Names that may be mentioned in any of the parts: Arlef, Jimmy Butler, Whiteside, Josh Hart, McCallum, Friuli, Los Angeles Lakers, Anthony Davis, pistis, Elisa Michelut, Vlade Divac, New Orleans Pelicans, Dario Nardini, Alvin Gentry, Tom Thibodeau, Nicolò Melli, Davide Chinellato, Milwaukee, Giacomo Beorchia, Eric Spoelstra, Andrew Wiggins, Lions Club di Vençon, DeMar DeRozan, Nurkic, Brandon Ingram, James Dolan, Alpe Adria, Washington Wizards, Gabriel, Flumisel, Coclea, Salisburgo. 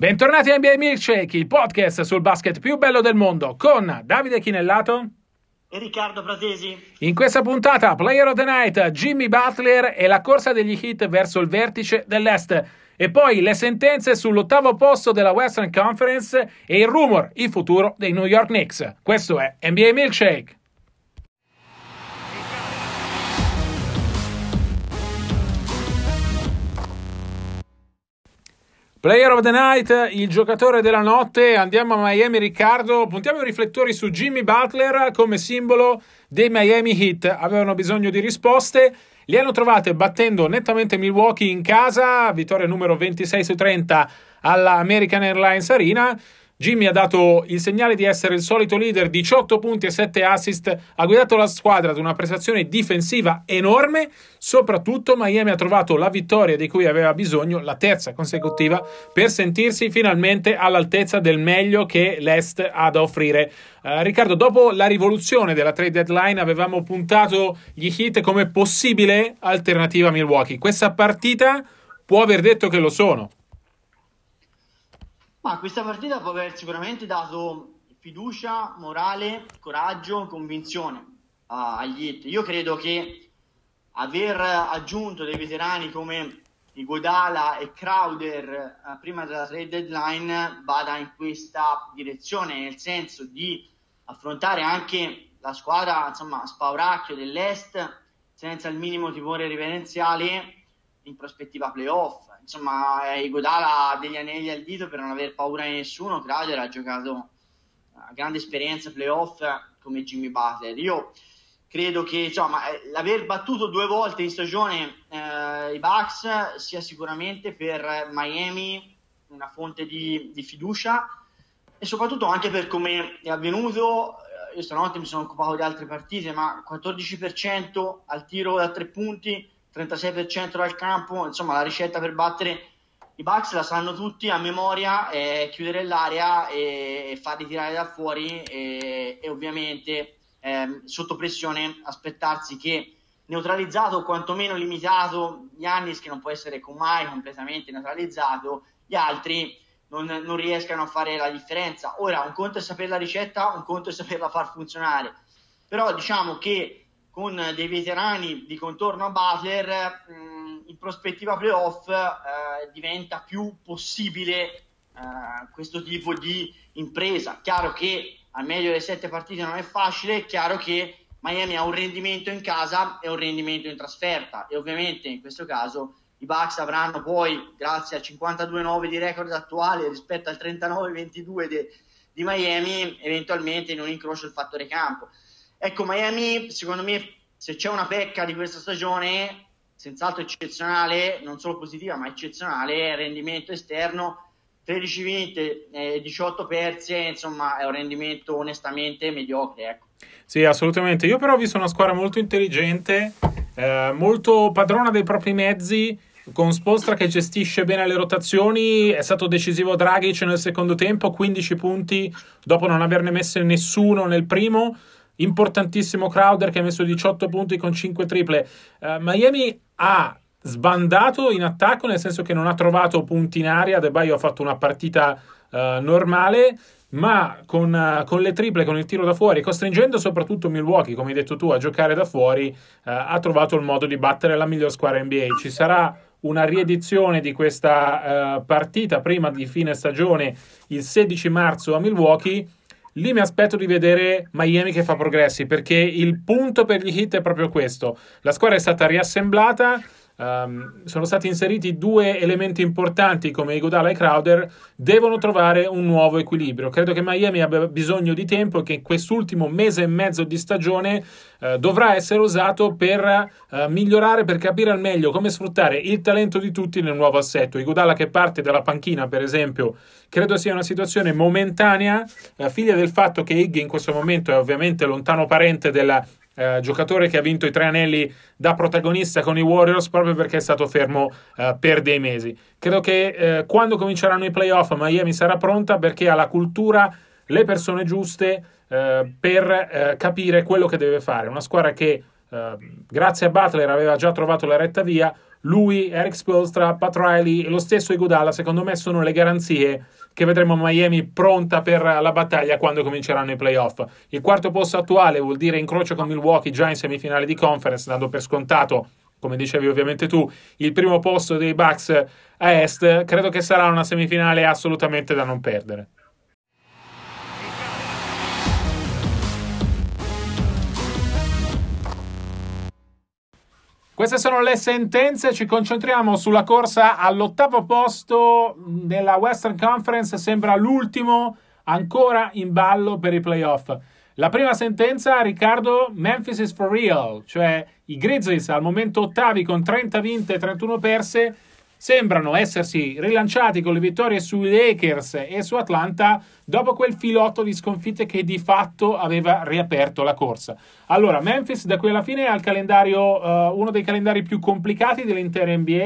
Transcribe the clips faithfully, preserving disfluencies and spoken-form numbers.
Bentornati a N B A Milkshake, il podcast sul basket più bello del mondo con Davide Chinellato e Riccardo Fratesi. In questa puntata Player of the Night, Jimmy Butler e la corsa degli Heat verso il vertice dell'Est. E poi le sentenze sull'ottavo posto della Western Conference e il rumor, il futuro dei New York Knicks. Questo è N B A Milkshake. Player of the Night, il giocatore della notte. Andiamo a Miami, Riccardo. Puntiamo i riflettori su Jimmy Butler come simbolo dei Miami Heat. Avevano bisogno di risposte, li hanno trovate battendo nettamente Milwaukee in casa, vittoria numero ventisei su trenta alla American Airlines Arena. Jimmy ha dato il segnale di essere il solito leader, diciotto punti e sette assist, ha guidato la squadra ad una prestazione difensiva enorme. Soprattutto Miami ha trovato la vittoria di cui aveva bisogno, la terza consecutiva, per sentirsi finalmente all'altezza del meglio che l'Est ha da offrire. Uh, Riccardo, dopo la rivoluzione della trade deadline avevamo puntato gli Heat come possibile alternativa a Milwaukee. Questa partita può aver detto che lo sono. Ma questa partita può aver sicuramente dato fiducia, morale, coraggio, convinzione uh, agli Heat. Io credo che aver aggiunto dei veterani come Iguodala e Crowder uh, prima della trade deadline vada in questa direzione, nel senso di affrontare anche la squadra, insomma, spauracchio dell'Est senza il minimo timore reverenziale in prospettiva playoff. Insomma, Iguodala ha degli anelli al dito per non aver paura di nessuno. Crowder ha giocato a grande esperienza playoff come Jimmy Butler. Io credo che, insomma, l'aver battuto due volte in stagione eh, i Bucks sia sicuramente per Miami una fonte di, di fiducia, e soprattutto anche per come è avvenuto. Io stanotte mi sono occupato di altre partite, ma quattordici per cento al tiro da tre punti, trentasei per cento dal campo. Insomma, la ricetta per battere i Bucks la sanno tutti a memoria: eh, chiudere l'area e, e farli tirare da fuori e, e ovviamente eh, sotto pressione aspettarsi che, neutralizzato o quantomeno limitato Giannis, che non può essere mai completamente neutralizzato, gli altri non, non riescano a fare la differenza. Ora, un conto è sapere la ricetta, un conto è saperla far funzionare, però diciamo che con dei veterani di contorno a Butler, in prospettiva playoff eh, diventa più possibile eh, questo tipo di impresa. Chiaro che al meglio delle sette partite non è facile, è chiaro che Miami ha un rendimento in casa e un rendimento in trasferta, e ovviamente in questo caso i Bucks avranno poi, grazie al cinquantadue nove di record attuale rispetto al trentanove ventidue di Miami, eventualmente in un incrocio il fattore campo. Ecco, Miami, secondo me, se c'è una pecca di questa stagione, senz'altro eccezionale, non solo positiva ma eccezionale, è il rendimento esterno. Tredici vinte, diciotto perse, insomma, è un rendimento onestamente mediocre, ecco. Sì, assolutamente. Io però ho visto una squadra molto intelligente, eh, molto padrona dei propri mezzi, con Spoelstra che gestisce bene le rotazioni. È stato decisivo Dragic nel secondo tempo, quindici punti dopo non averne messo nessuno nel primo. Importantissimo Crowder, che ha messo diciotto punti con cinque triple. Uh, Miami ha sbandato in attacco, nel senso che non ha trovato punti in aria. Adebayo ha fatto una partita uh, normale, ma con, uh, con le triple, con il tiro da fuori, costringendo soprattutto Milwaukee, come hai detto tu, a giocare da fuori, uh, ha trovato il modo di battere la miglior squadra N B A. Ci sarà una riedizione di questa uh, partita prima di fine stagione, il sedici marzo a Milwaukee. Lì mi aspetto di vedere Miami che fa progressi, perché il punto per gli Heat è proprio questo. La squadra è stata riassemblata, um, sono stati inseriti due elementi importanti come Iguodala e Crowder, devono trovare un nuovo equilibrio. Credo che Miami abbia bisogno di tempo e che quest'ultimo mese e mezzo di stagione uh, dovrà essere usato per uh, migliorare, per capire al meglio come sfruttare il talento di tutti nel nuovo assetto. Iguodala che parte dalla panchina, per esempio, credo sia una situazione momentanea, eh, figlia del fatto che Iggy in questo momento è ovviamente lontano parente del eh, giocatore che ha vinto i tre anelli da protagonista con i Warriors, proprio perché è stato fermo eh, per dei mesi. Credo che eh, quando cominceranno i playoff Miami sarà pronta, perché ha la cultura, le persone giuste eh, per eh, capire quello che deve fare. Una squadra che eh, grazie a Butler aveva già trovato la retta via, lui, Eric Spoelstra, Pat Riley e lo stesso Iguodala, secondo me sono le garanzie che vedremo Miami pronta per la battaglia quando cominceranno i playoff. Il quarto posto attuale vuol dire incrocio con Milwaukee già in semifinale di conference, dando per scontato, come dicevi ovviamente tu, il primo posto dei Bucks a est. Credo che sarà una semifinale assolutamente da non perdere. Queste sono le sentenze, ci concentriamo sulla corsa all'ottavo posto della Western Conference, sembra l'ultimo ancora in ballo per i playoff. La prima sentenza, Riccardo, Memphis is for real, cioè i Grizzlies al momento ottavi con trenta vinte e trentuno perse, sembrano essersi rilanciati con le vittorie sui Lakers e su Atlanta dopo quel filotto di sconfitte che di fatto aveva riaperto la corsa. Allora, Memphis da qui alla fine ha il calendario, uh, uno dei calendari più complicati dell'intera N B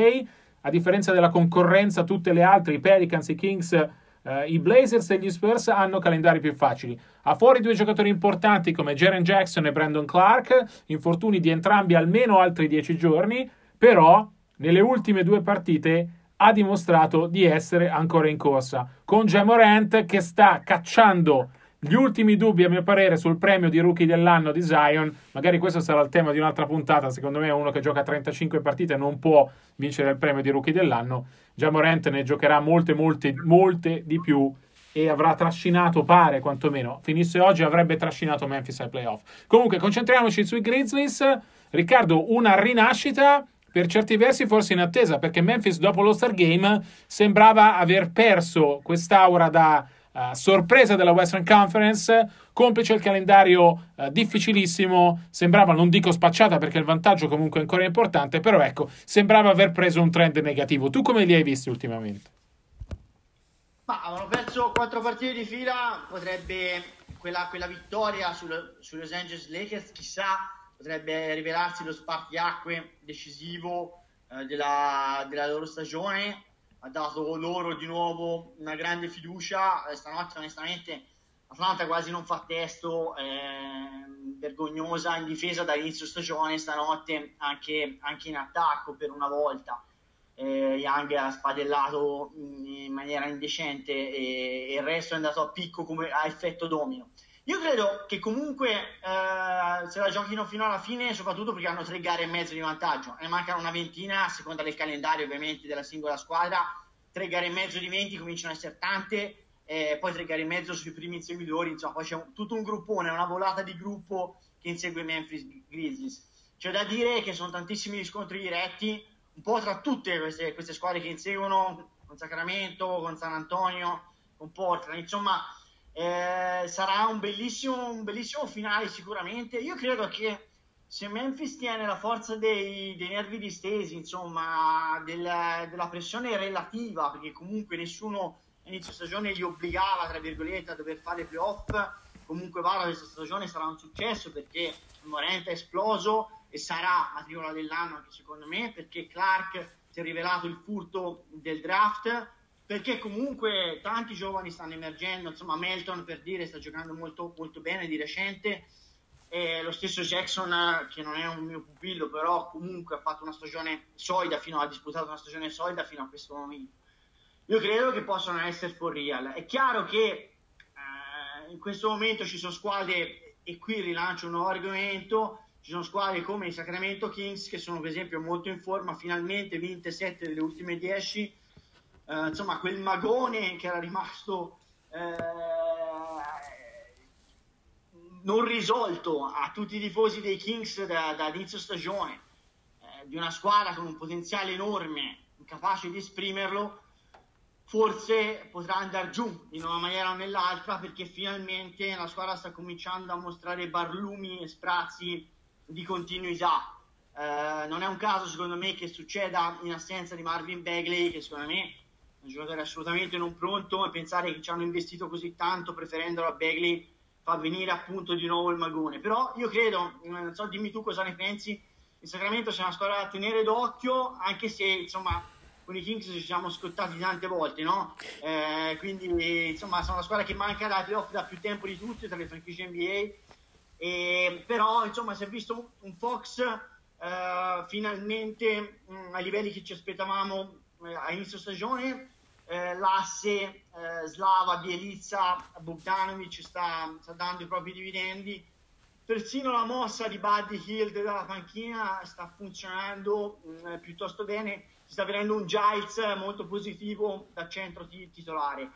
A, a differenza della concorrenza tutte le altre, i Pelicans, i Kings, uh, i Blazers e gli Spurs hanno calendari più facili. Ha fuori due giocatori importanti come Jaren Jackson e Brandon Clark, infortuni di entrambi almeno altri dieci giorni, però nelle ultime due partite ha dimostrato di essere ancora in corsa, con Ja Morant che sta cacciando gli ultimi dubbi, a mio parere, sul premio di rookie dell'anno di Zion. Magari questo sarà il tema di un'altra puntata, secondo me uno che gioca trentacinque partite non può vincere il premio di rookie dell'anno. Ja Morant ne giocherà molte, molte, molte di più e avrà trascinato, pare quantomeno, finisse oggi avrebbe trascinato Memphis ai playoff. Comunque concentriamoci sui Grizzlies. Riccardo, una rinascita per certi versi forse in attesa, perché Memphis dopo lo Star Game sembrava aver perso quest'aura da uh, sorpresa della Western Conference, complice il calendario uh, difficilissimo, sembrava, non dico spacciata perché il vantaggio comunque è ancora importante, però ecco, sembrava aver preso un trend negativo. Tu come li hai visti ultimamente? Ma avevano perso quattro partite di fila, potrebbe quella, quella vittoria sul, su Los Angeles Lakers, chissà, potrebbe rivelarsi lo spartiacque decisivo eh, della, della loro stagione, ha dato loro di nuovo una grande fiducia. Eh, stanotte onestamente Atlanta quasi non fa testo, eh, vergognosa in difesa dall'inizio stagione, stanotte anche, anche in attacco per una volta. Eh, Young ha spadellato in maniera indecente e, e il resto è andato a picco come a effetto domino. Io credo che comunque eh, se la giochino fino alla fine, soprattutto perché hanno tre gare e mezzo di vantaggio, ne mancano una ventina a seconda del calendario ovviamente della singola squadra, tre gare e mezzo di venti cominciano a essere tante, eh, poi tre gare e mezzo sui primi sei migliori, insomma poi c'è un, tutto un gruppone, una volata di gruppo che insegue Memphis Grizzlies. C'è da dire che sono tantissimi scontri diretti un po' tra tutte queste, queste squadre che inseguono, con Sacramento, con San Antonio, con Portland, insomma. Eh, sarà un bellissimo, un bellissimo finale sicuramente. Io credo che se Memphis tiene la forza dei, dei nervi distesi, insomma della, della pressione relativa, perché comunque nessuno all'inizio stagione li obbligava tra virgolette a dover fare playoff, comunque vada, questa stagione sarà un successo perché Morant è esploso e sarà matriola dell'anno anche secondo me, perché Clark si è rivelato il furto del draft, perché comunque tanti giovani stanno emergendo, insomma Melton per dire sta giocando molto, molto bene di recente, e lo stesso Jackson che non è un mio pupillo però comunque ha fatto una stagione solida, fino ha disputato una stagione solida fino a questo momento. Io credo che possano essere for real. È chiaro che eh, in questo momento ci sono squadre, e qui rilancio un nuovo argomento, ci sono squadre come i Sacramento Kings che sono per esempio molto in forma, finalmente vinte sette delle ultime dieci. Uh, insomma quel magone che era rimasto eh, non risolto a tutti i tifosi dei Kings da, da inizio stagione, eh, di una squadra con un potenziale enorme, incapace di esprimerlo, forse potrà andare giù in una maniera o nell'altra, perché finalmente la squadra sta cominciando a mostrare barlumi e sprazzi di continuità. Eh, non è un caso secondo me che succeda in assenza di Marvin Bagley, che secondo me un giocatore assolutamente non pronto, e pensare che ci hanno investito così tanto preferendolo a Bagley fa venire appunto di nuovo il magone. Però io credo, non so, dimmi tu cosa ne pensi, il Sacramento c'è una squadra da tenere d'occhio, anche se insomma con i Kings ci siamo scottati tante volte, no? Eh, quindi insomma sono una squadra che manca dai playoff da più tempo di tutte tra le franchigie N B A, eh, però insomma si è visto un Fox eh, finalmente mh, ai livelli che ci aspettavamo eh, a inizio stagione. Eh, l'asse eh, Slava, Bielitsa, Bogdanovic sta, sta dando i propri dividendi. Persino la mossa di Buddy Hield dalla panchina sta funzionando mh, piuttosto bene. Si sta vedendo un Giles molto positivo da centro t- titolare.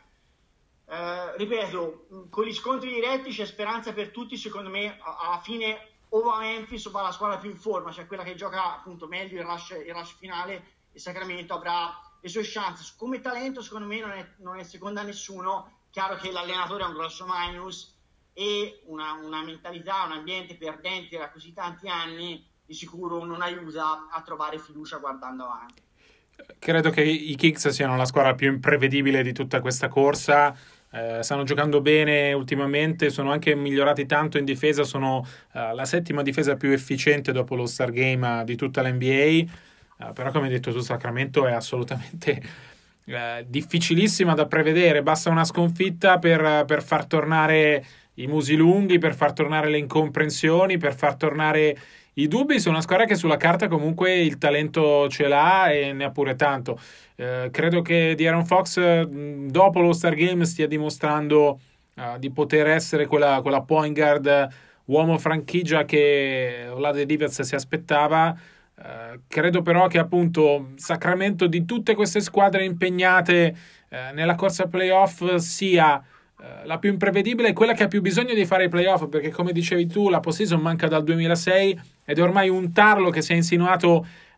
Eh, ripeto, mh, con gli scontri diretti c'è speranza per tutti. Secondo me a- alla fine o va Memphis o va la squadra più in forma, cioè quella che gioca appunto meglio il rush, il rush finale, e Sacramento avrà le sue chance. Come talento secondo me non è, non è seconda a nessuno. Chiaro che l'allenatore ha un grosso minus e una, una mentalità, un ambiente perdente da così tanti anni di sicuro non aiuta a trovare fiducia guardando avanti. Credo che i Kings siano la squadra più imprevedibile di tutta questa corsa. Eh, stanno giocando bene ultimamente, sono anche migliorati tanto in difesa, sono eh, la settima difesa più efficiente dopo lo All-Star Game di tutta l'N B A. Uh, però come hai detto tu, Sacramento è assolutamente uh, difficilissima da prevedere. Basta una sconfitta per, uh, per far tornare i musi lunghi, per far tornare le incomprensioni, per far tornare i dubbi su una squadra che sulla carta comunque il talento ce l'ha e ne ha pure tanto. Uh, credo che De'Aaron Fox mh, dopo lo Star Game stia dimostrando uh, di poter essere quella, quella point guard uomo franchigia che Vlade Divac si aspettava. Uh, credo però che appunto Sacramento, di tutte queste squadre impegnate uh, nella corsa playoff, sia uh, la più imprevedibile e quella che ha più bisogno di fare i playoff, perché come dicevi tu la postseason manca dal duemilasei ed è ormai un tarlo che si è insinuato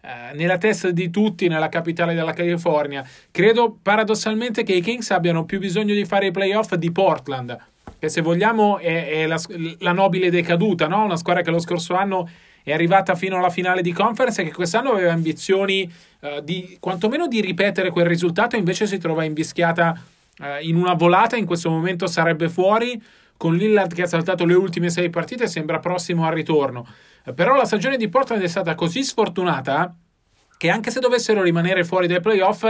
uh, nella testa di tutti nella capitale della California. Credo paradossalmente che i Kings abbiano più bisogno di fare i playoff di Portland, che se vogliamo è, è la, la nobile decaduta, no? Una squadra che lo scorso anno è arrivata fino alla finale di conference e che quest'anno aveva ambizioni eh, di quantomeno di ripetere quel risultato, invece si trova invischiata eh, in una volata. In questo momento sarebbe fuori, con Lillard che ha saltato le ultime sei partite, sembra prossimo al ritorno. Eh, però la stagione di Portland è stata così sfortunata che anche se dovessero rimanere fuori dai playoff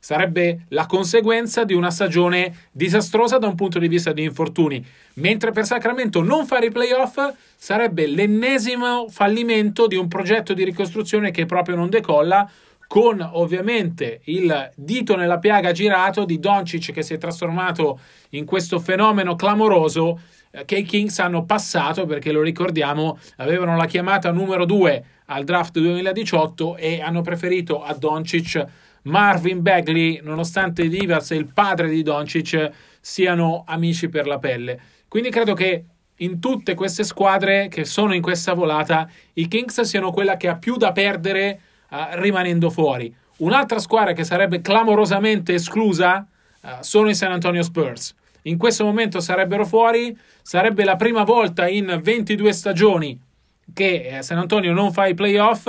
sarebbe la conseguenza di una stagione disastrosa da un punto di vista di infortuni, mentre per Sacramento non fare i playoff sarebbe l'ennesimo fallimento di un progetto di ricostruzione che proprio non decolla, con ovviamente il dito nella piaga girato di Doncic, che si è trasformato in questo fenomeno clamoroso che i Kings hanno passato, perché lo ricordiamo avevano la chiamata numero due al draft duemiladiciotto e hanno preferito a Doncic Marvin Bagley, nonostante Divas e il padre di Doncic siano amici per la pelle. Quindi credo che in tutte queste squadre che sono in questa volata i Kings siano quella che ha più da perdere uh, rimanendo fuori. Un'altra squadra che sarebbe clamorosamente esclusa uh, sono i San Antonio Spurs. In questo momento sarebbero fuori, sarebbe la prima volta in ventidue stagioni che eh, San Antonio non fa i playoff.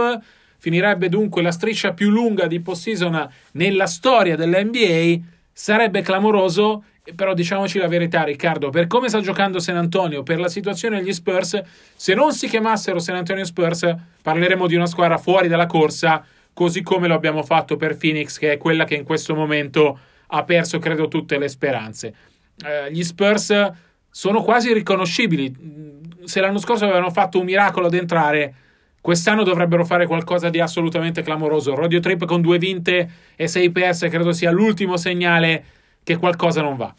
Finirebbe dunque la striscia più lunga di postseason nella storia dell'N B A, sarebbe clamoroso, però diciamoci la verità, Riccardo, per come sta giocando San Antonio, per la situazione degli Spurs, se non si chiamassero San Antonio Spurs parleremo di una squadra fuori dalla corsa, così come lo abbiamo fatto per Phoenix, che è quella che in questo momento ha perso, credo, tutte le speranze. Eh, gli Spurs sono quasi riconoscibili. Se l'anno scorso avevano fatto un miracolo ad entrare, quest'anno dovrebbero fare qualcosa di assolutamente clamoroso. Rodio Trip con due vinte e sei perse credo sia l'ultimo segnale che qualcosa non va.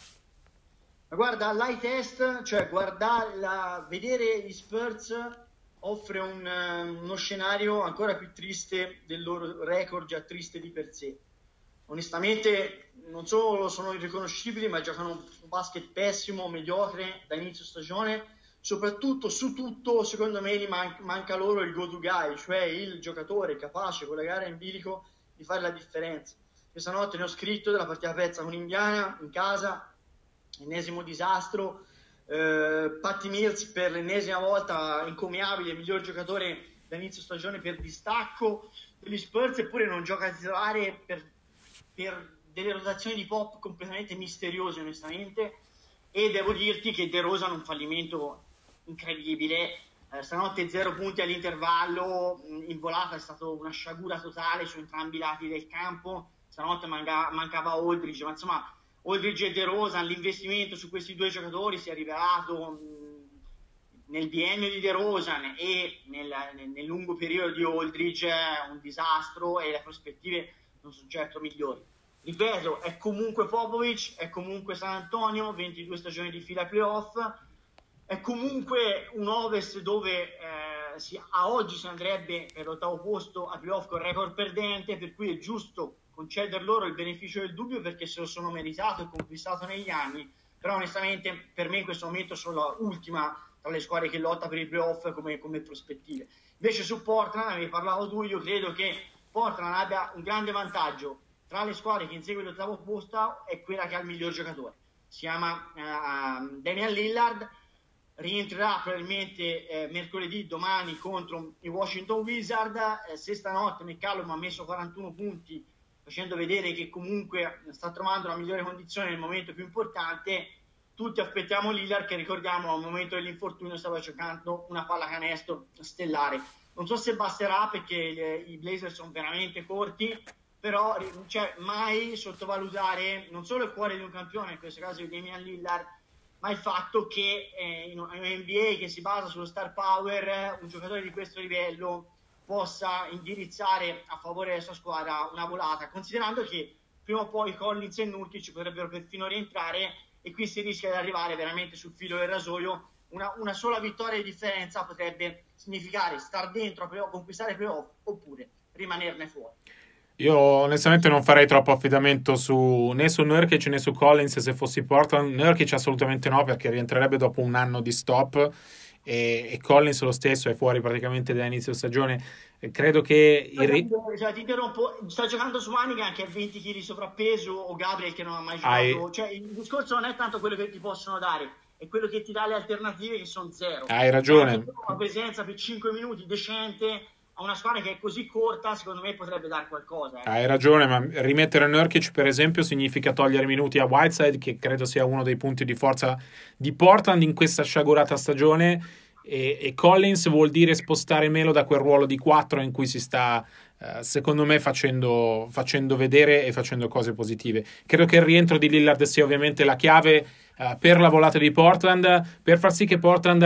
Guarda, l'eye test, cioè guardare, la, vedere gli Spurs offre un, uno scenario ancora più triste del loro record già triste di per sé. Onestamente non solo sono irriconoscibili, ma giocano un basket pessimo, mediocre da inizio stagione. Soprattutto su tutto, secondo me, man- manca loro il go-to guy, cioè il giocatore capace con la gara in bilico di fare la differenza. Questa notte ne ho scritto della partita pezza con Indiana in casa, ennesimo disastro. Eh, Patty Mills per l'ennesima volta incomiabile, miglior giocatore da inizio stagione per distacco degli Spurs, eppure non gioca a titolare per, per delle rotazioni di Pop completamente misteriose, onestamente. E devo dirti che DeRozan ha un fallimento incredibile, eh, stanotte zero punti all'intervallo, in volata è stata una sciagura totale su entrambi i lati del campo. Stanotte manca, mancava Aldridge, ma insomma Aldridge e DeRozan, l'investimento su questi due giocatori si è rivelato mh, nel biennio di DeRozan e nel, nel lungo periodo di Aldridge un disastro e le prospettive non sono certo migliori. Ripeto, è comunque Popovich, è comunque San Antonio, ventidue stagioni di fila playoff, è comunque un Ovest dove eh, si, a oggi si andrebbe per l'ottavo posto a playoff con record perdente, per cui è giusto conceder loro il beneficio del dubbio perché se lo sono meritato e conquistato negli anni, però onestamente per me in questo momento sono l'ultima tra le squadre che lotta per i playoff come, come prospettive. Invece su Portland, ne parlavo tu, io credo che Portland abbia un grande vantaggio tra le squadre che insegue l'ottavo posto, è quella che ha il miglior giocatore, si chiama uh, Damian Lillard, rientrerà probabilmente eh, mercoledì, domani contro i Washington Wizards, eh, se stanotte McCallum ha messo quarantuno punti facendo vedere che comunque sta trovando la migliore condizione nel momento più importante. Tutti aspettiamo Lillard che, ricordiamo, al momento dell'infortunio stava giocando una pallacanestro stellare. Non so se basterà perché le, i Blazers sono veramente corti, però cioè, mai sottovalutare non solo il cuore di un campione, in questo caso di Damian Lillard, ma il fatto che eh, in un N B A che si basa sullo star power un giocatore di questo livello possa indirizzare a favore della sua squadra una volata, considerando che prima o poi Collins e Nurkic potrebbero perfino rientrare e qui si rischia di arrivare veramente sul filo del rasoio. Una, una sola vittoria di differenza potrebbe significare star dentro, playoff, conquistare playoff oppure rimanerne fuori. Io onestamente non farei troppo affidamento su, né su Nurkic né su Collins se fossi Portland. Nurkic assolutamente no, perché rientrerebbe dopo un anno di stop e, e Collins lo stesso è fuori praticamente da inizio stagione. Credo che il ri... cioè, ti interrompo, sta giocando su Manigan che ha venti chilogrammi di sovrappeso o Gabriel che non ha mai giocato. Hai... cioè il discorso non è tanto quello che ti possono dare, è quello che ti dà le alternative che sono zero. Hai ragione, una presenza per cinque minuti decente a una squadra che è così corta secondo me potrebbe dare qualcosa eh. Hai ragione, ma rimettere Nurkic per esempio significa togliere minuti a Whiteside, che credo sia uno dei punti di forza di Portland in questa sciagurata stagione. E, e Collins vuol dire spostare Melo da quel ruolo di quattro in cui si sta eh, secondo me facendo, facendo vedere e facendo cose positive. Credo che il rientro di Lillard sia ovviamente la chiave eh, per la volata di Portland, per far sì che Portland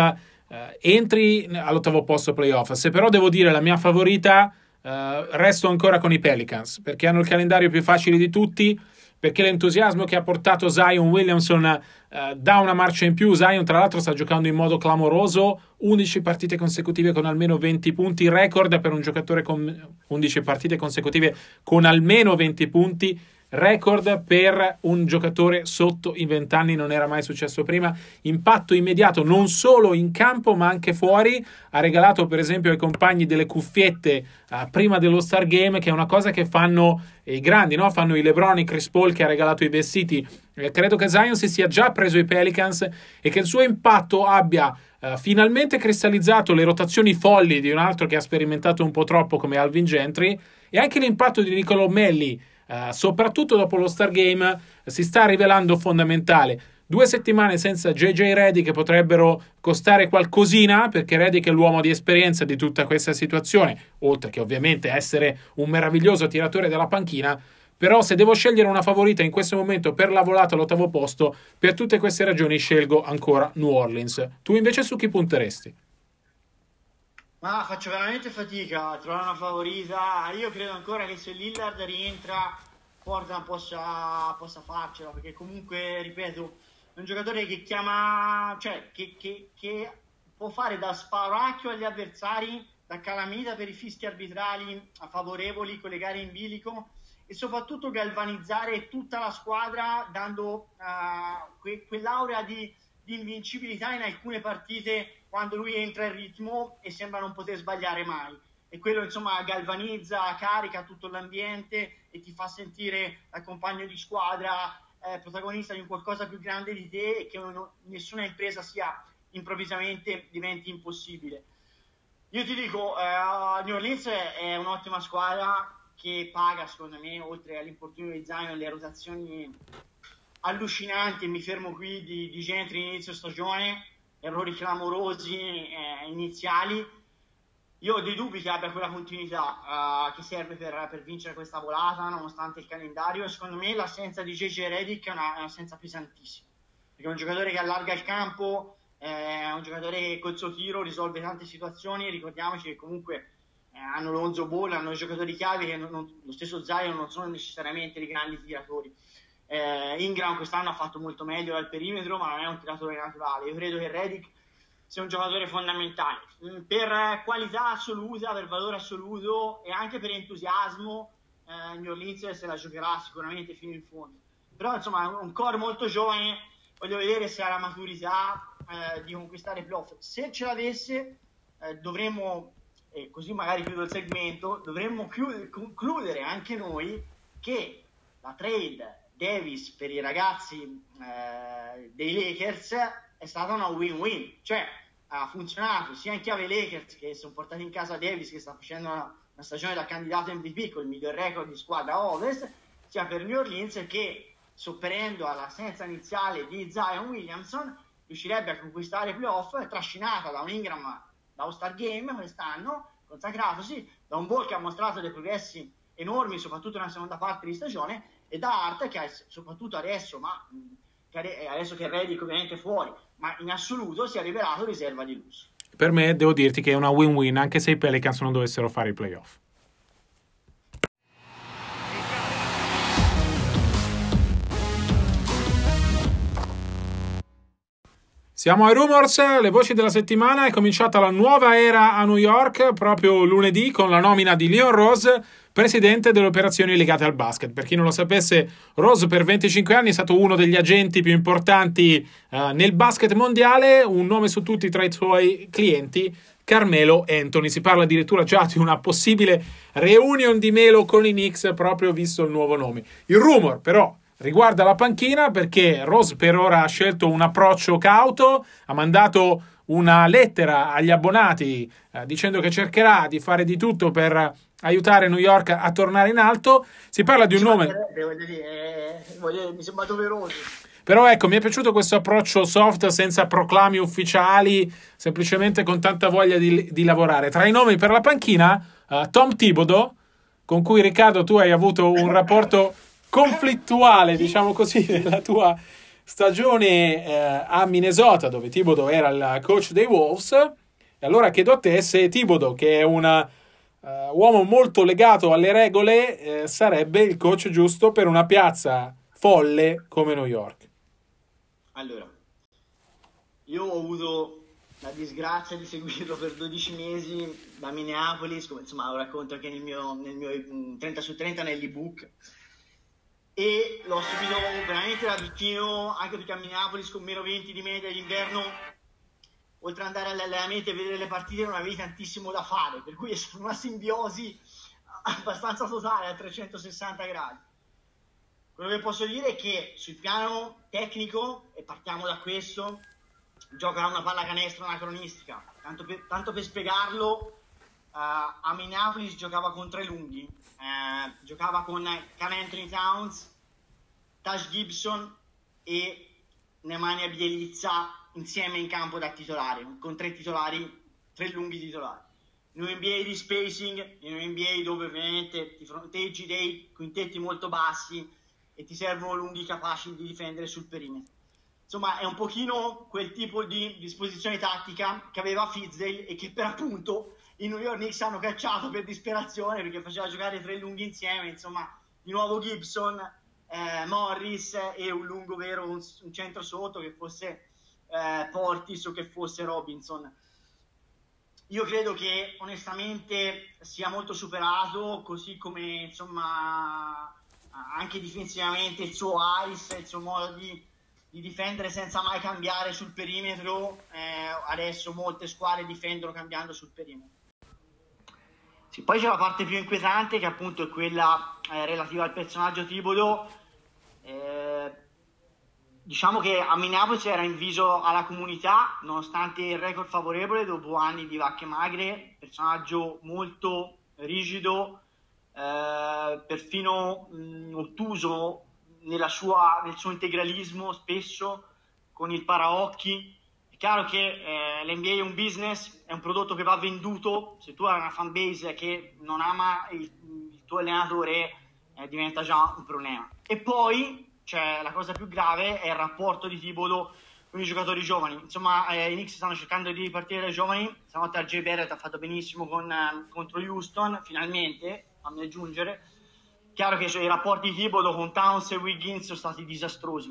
eh, entri all'ottavo posto playoff. Se però devo dire la mia favorita, eh, resto ancora con i Pelicans, perché hanno il calendario più facile di tutti, perché l'entusiasmo che ha portato Zion Williamson eh, dà una marcia in più. Zion tra l'altro sta giocando in modo clamoroso, undici partite consecutive con almeno venti punti, record per un giocatore con undici partite consecutive con almeno venti punti, record per un giocatore sotto i venti anni, non era mai successo prima. Impatto immediato non solo in campo ma anche fuori, ha regalato per esempio ai compagni delle cuffiette uh, prima dello Star Game, che è una cosa che fanno i grandi, no? Fanno i LeBron, i Chris Paul, che ha regalato i vestiti. Eh, credo che Zion si sia già preso i Pelicans e che il suo impatto abbia uh, finalmente cristallizzato le rotazioni folli di un altro che ha sperimentato un po' troppo come Alvin Gentry, e anche l'impatto di Nicolò Melli Uh, soprattutto dopo lo Star Game uh, si sta rivelando fondamentale. Due settimane senza J J Redick che potrebbero costare qualcosina, perché Redick è l'uomo di esperienza di tutta questa situazione, oltre che ovviamente essere un meraviglioso tiratore dalla panchina. Però se devo scegliere una favorita in questo momento per la volata all'ottavo posto, per tutte queste ragioni scelgo ancora New Orleans. Tu invece su chi punteresti? Ma faccio veramente fatica a trovare una favorita. Io credo ancora che se Lillard rientra Portland possa, possa farcela, perché comunque, ripeto, è un giocatore che chiama, cioè che, che, che può fare da sparacchio agli avversari, da calamita per i fischi arbitrali favorevoli con le gare in bilico, e soprattutto galvanizzare tutta la squadra dando uh, que, quell'aura di, di invincibilità in alcune partite quando lui entra in ritmo e sembra non poter sbagliare mai. E quello insomma galvanizza, carica tutto l'ambiente e ti fa sentire da compagno di squadra, eh, protagonista di un qualcosa più grande di te, e che non, nessuna impresa sia improvvisamente diventi impossibile. Io ti dico, eh, New Orleans è un'ottima squadra che paga secondo me, oltre all'importunio di Zion, le rotazioni allucinanti, mi fermo qui, di, di Gentry in inizio stagione, errori clamorosi eh, iniziali. Io ho dei dubbi che abbia quella continuità uh, che serve per, per vincere questa volata, nonostante il calendario. Secondo me l'assenza di J J Redick è, una, è un'assenza pesantissima, perché è un giocatore che allarga il campo, eh, è un giocatore che col suo tiro risolve tante situazioni. Ricordiamoci che comunque eh, hanno Lonzo Ball, hanno giocatori chiave che non, non, lo stesso Zion non sono necessariamente dei grandi tiratori. eh, Ingram quest'anno ha fatto molto meglio al perimetro, ma non è un tiratore naturale. Io credo che Redick sia un giocatore fondamentale per qualità assoluta, per valore assoluto e anche per entusiasmo. eh, New Orleans se la giocherà sicuramente fino in fondo, però insomma un core molto giovane, voglio vedere se ha la maturità eh, di conquistare i playoff. Se ce l'avesse eh, dovremmo, e eh, così magari chiudo il segmento, dovremmo chiud- concludere anche noi che la trade Davis per i ragazzi eh, dei Lakers è stata una win-win, cioè ha funzionato sia in chiave Lakers, che sono portati in casa Davis che sta facendo una, una stagione da candidato M V P con il miglior record di squadra a Ovest, sia per New Orleans che sopperendo all'assenza iniziale di Zion Williamson riuscirebbe a conquistare i playoff, trascinata da un Ingram da All-Star Game quest'anno, consacratosi da un Ball che ha mostrato dei progressi enormi soprattutto nella seconda parte di stagione, e da Hart che ha, soprattutto adesso, ma che adesso che Redick ovviamente è fuori, ma in assoluto si è rivelato riserva di lusso. Per me devo dirti che è una win-win anche se i Pelicans non dovessero fare i playoff. Siamo ai Rumors, le voci della settimana. È cominciata la nuova era a New York proprio lunedì con la nomina di Leon Rose, presidente delle operazioni legate al basket. Per chi non lo sapesse, Rose per venticinque anni è stato uno degli agenti più importanti eh, nel basket mondiale, un nome su tutti tra i suoi clienti, Carmelo Anthony. Si parla addirittura già di una possibile reunion di Melo con i Knicks proprio visto il nuovo nome. Il rumor però riguarda la panchina, perché Rose per ora ha scelto un approccio cauto, ha mandato una lettera agli abbonati eh, dicendo che cercherà di fare di tutto per aiutare New York a tornare in alto. Si parla di un nome... Voglio dire, voglio dire, mi sembra doveroso. Però ecco, mi è piaciuto questo approccio soft, senza proclami ufficiali, semplicemente con tanta voglia di, di lavorare. Tra i nomi per la panchina, eh, Tom Thibodeau, con cui Riccardo tu hai avuto un rapporto conflittuale, diciamo così, nella tua stagione eh, a Minnesota, dove Thibodeau era il coach dei Wolves. E allora chiedo a te se Thibodeau, che è un uh, uomo molto legato alle regole, eh, sarebbe il coach giusto per una piazza folle come New York. Allora, io ho avuto la disgrazia di seguirlo per dodici mesi da Minneapolis, come insomma lo racconto anche nel mio, nel mio trenta su trenta nell'ebook, e l'ho subito veramente da vicino, anche perché a Minneapolis con meno venti di media d'inverno, oltre ad andare all'allenamento e vedere le partite, non avevi tantissimo da fare, per cui è stata una simbiosi abbastanza totale a trecentosessanta gradi. Quello che posso dire è che sul piano tecnico, e partiamo da questo, gioca una pallacanestro anacronistica. Tanto per, tanto per spiegarlo, uh, a Minneapolis giocava con tre lunghi. Eh, giocava con Cam Anthony Towns, Taj Gibson e Nemanja Bjelica insieme in campo da titolare, con tre titolari, tre lunghi titolari. In un N B A di spacing, in un N B A dove ovviamente ti fronteggi dei quintetti molto bassi e ti servono lunghi capaci di difendere sul perimetro. Insomma è un pochino quel tipo di disposizione tattica che aveva Fizdale e che per appunto i New York Knicks hanno cacciato per disperazione, perché faceva giocare tre lunghi insieme, insomma di nuovo Gibson, eh, Morris e un lungo vero, un, un centro sotto che fosse eh, Portis o che fosse Robinson. Io credo che onestamente sia molto superato, così come insomma anche difensivamente il suo ice, il suo modo di di difendere senza mai cambiare sul perimetro. Eh, adesso molte squadre difendono cambiando sul perimetro. Sì, poi c'è la parte più inquietante, che appunto è quella eh, relativa al personaggio Thibodeau. Eh, diciamo che a Minneapolis era inviso alla comunità, nonostante il record favorevole dopo anni di vacche magre, personaggio molto rigido, eh, perfino mh, ottuso nella sua, nel suo integralismo, spesso con il paraocchi. È chiaro che eh, l'N B A è un business, è un prodotto che va venduto. Se tu hai una fan base che non ama il, il tuo allenatore, eh, diventa già un problema. E poi, cioè, la cosa più grave è il rapporto di Thibodeau quindi giocatori giovani. Insomma, eh, i Knicks stanno cercando di partire dai giovani. Stanotte R J Barrett ha fatto benissimo con, eh, contro Houston, finalmente, fammi aggiungere. Chiaro che cioè, i rapporti di Thibodeau con Towns e Wiggins sono stati disastrosi,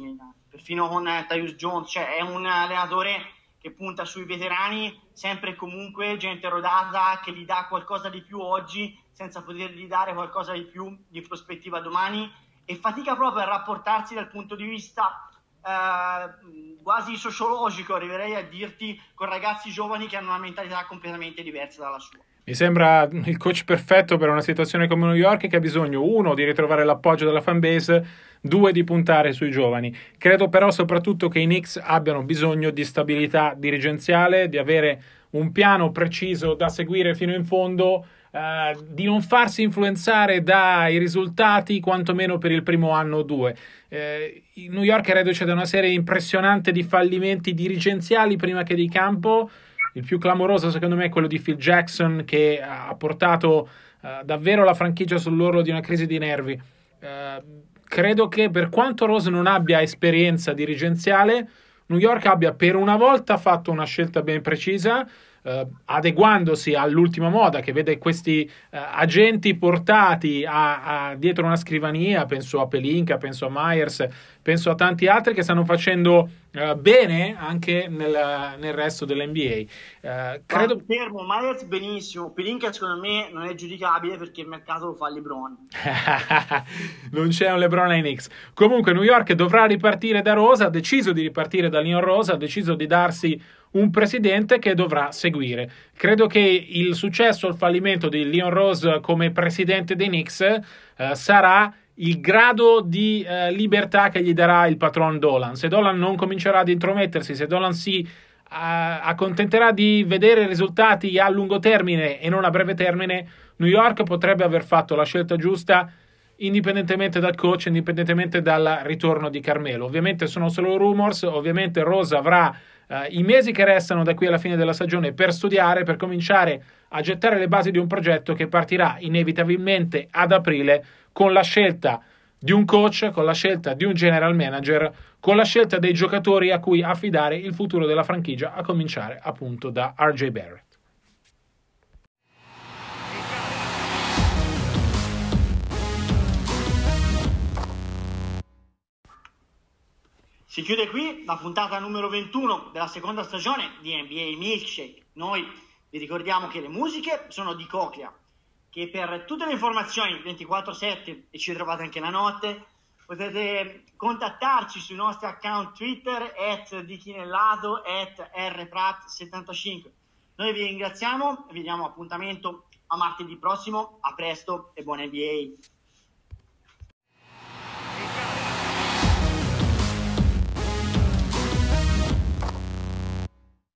perfino con eh, Tyus Jones. Cioè, è un allenatore che punta sui veterani, sempre e comunque gente rodata che gli dà qualcosa di più oggi senza potergli dare qualcosa di più di prospettiva domani, e fatica proprio a rapportarsi dal punto di vista eh, quasi sociologico, arriverei a dirti, con ragazzi giovani che hanno una mentalità completamente diversa dalla sua. Mi sembra il coach perfetto per una situazione come New York, che ha bisogno, uno, di ritrovare l'appoggio della fanbase, due, di puntare sui giovani. Credo però soprattutto che i Knicks abbiano bisogno di stabilità dirigenziale, di avere un piano preciso da seguire fino in fondo, eh, di non farsi influenzare dai risultati, quantomeno per il primo anno o due. Eh, New York è reduce da una serie impressionante di fallimenti dirigenziali prima che di campo. Il più clamoroso secondo me è quello di Phil Jackson, che ha portato uh, davvero la franchigia sull'orlo di una crisi di nervi. Uh, credo che per quanto Rose non abbia esperienza dirigenziale, New York abbia per una volta fatto una scelta ben precisa, uh, adeguandosi all'ultima moda che vede questi uh, agenti portati a, a dietro una scrivania. Penso a Pelinka, penso a Myers, penso a tanti altri che stanno facendo Uh, bene anche nel, nel resto dell'N B A. Uh, credo... Fermo, Myers benissimo, Pelinka secondo me non è giudicabile perché il mercato lo fa LeBron. Non c'è un LeBron ai Knicks. Comunque New York dovrà ripartire da Rose, ha deciso di ripartire da Leon Rose, ha deciso di darsi un presidente che dovrà seguire. Credo che il successo o il fallimento di Leon Rose come presidente dei Knicks uh, sarà il grado di eh, libertà che gli darà il patron Dolan. Se Dolan non comincerà ad intromettersi, se Dolan si eh, accontenterà di vedere risultati a lungo termine e non a breve termine, New York potrebbe aver fatto la scelta giusta, indipendentemente dal coach, indipendentemente dal ritorno di Carmelo. Ovviamente sono solo rumors, ovviamente Rose avrà eh, i mesi che restano da qui alla fine della stagione per studiare, per cominciare a gettare le basi di un progetto che partirà inevitabilmente ad aprile, con la scelta di un coach, con la scelta di un general manager, con la scelta dei giocatori a cui affidare il futuro della franchigia, a cominciare appunto da R J Barrett. Si chiude qui la puntata numero ventuno della seconda stagione di N B A Milkshake. Noi vi ricordiamo che le musiche sono di Coclea, che per tutte le informazioni ventiquattro sette, e ci trovate anche la notte, potete contattarci sui nostri account Twitter, at di Chinellato, at erre prat settantacinque. Noi vi ringraziamo, vi diamo appuntamento a martedì prossimo, a presto e buona N B A!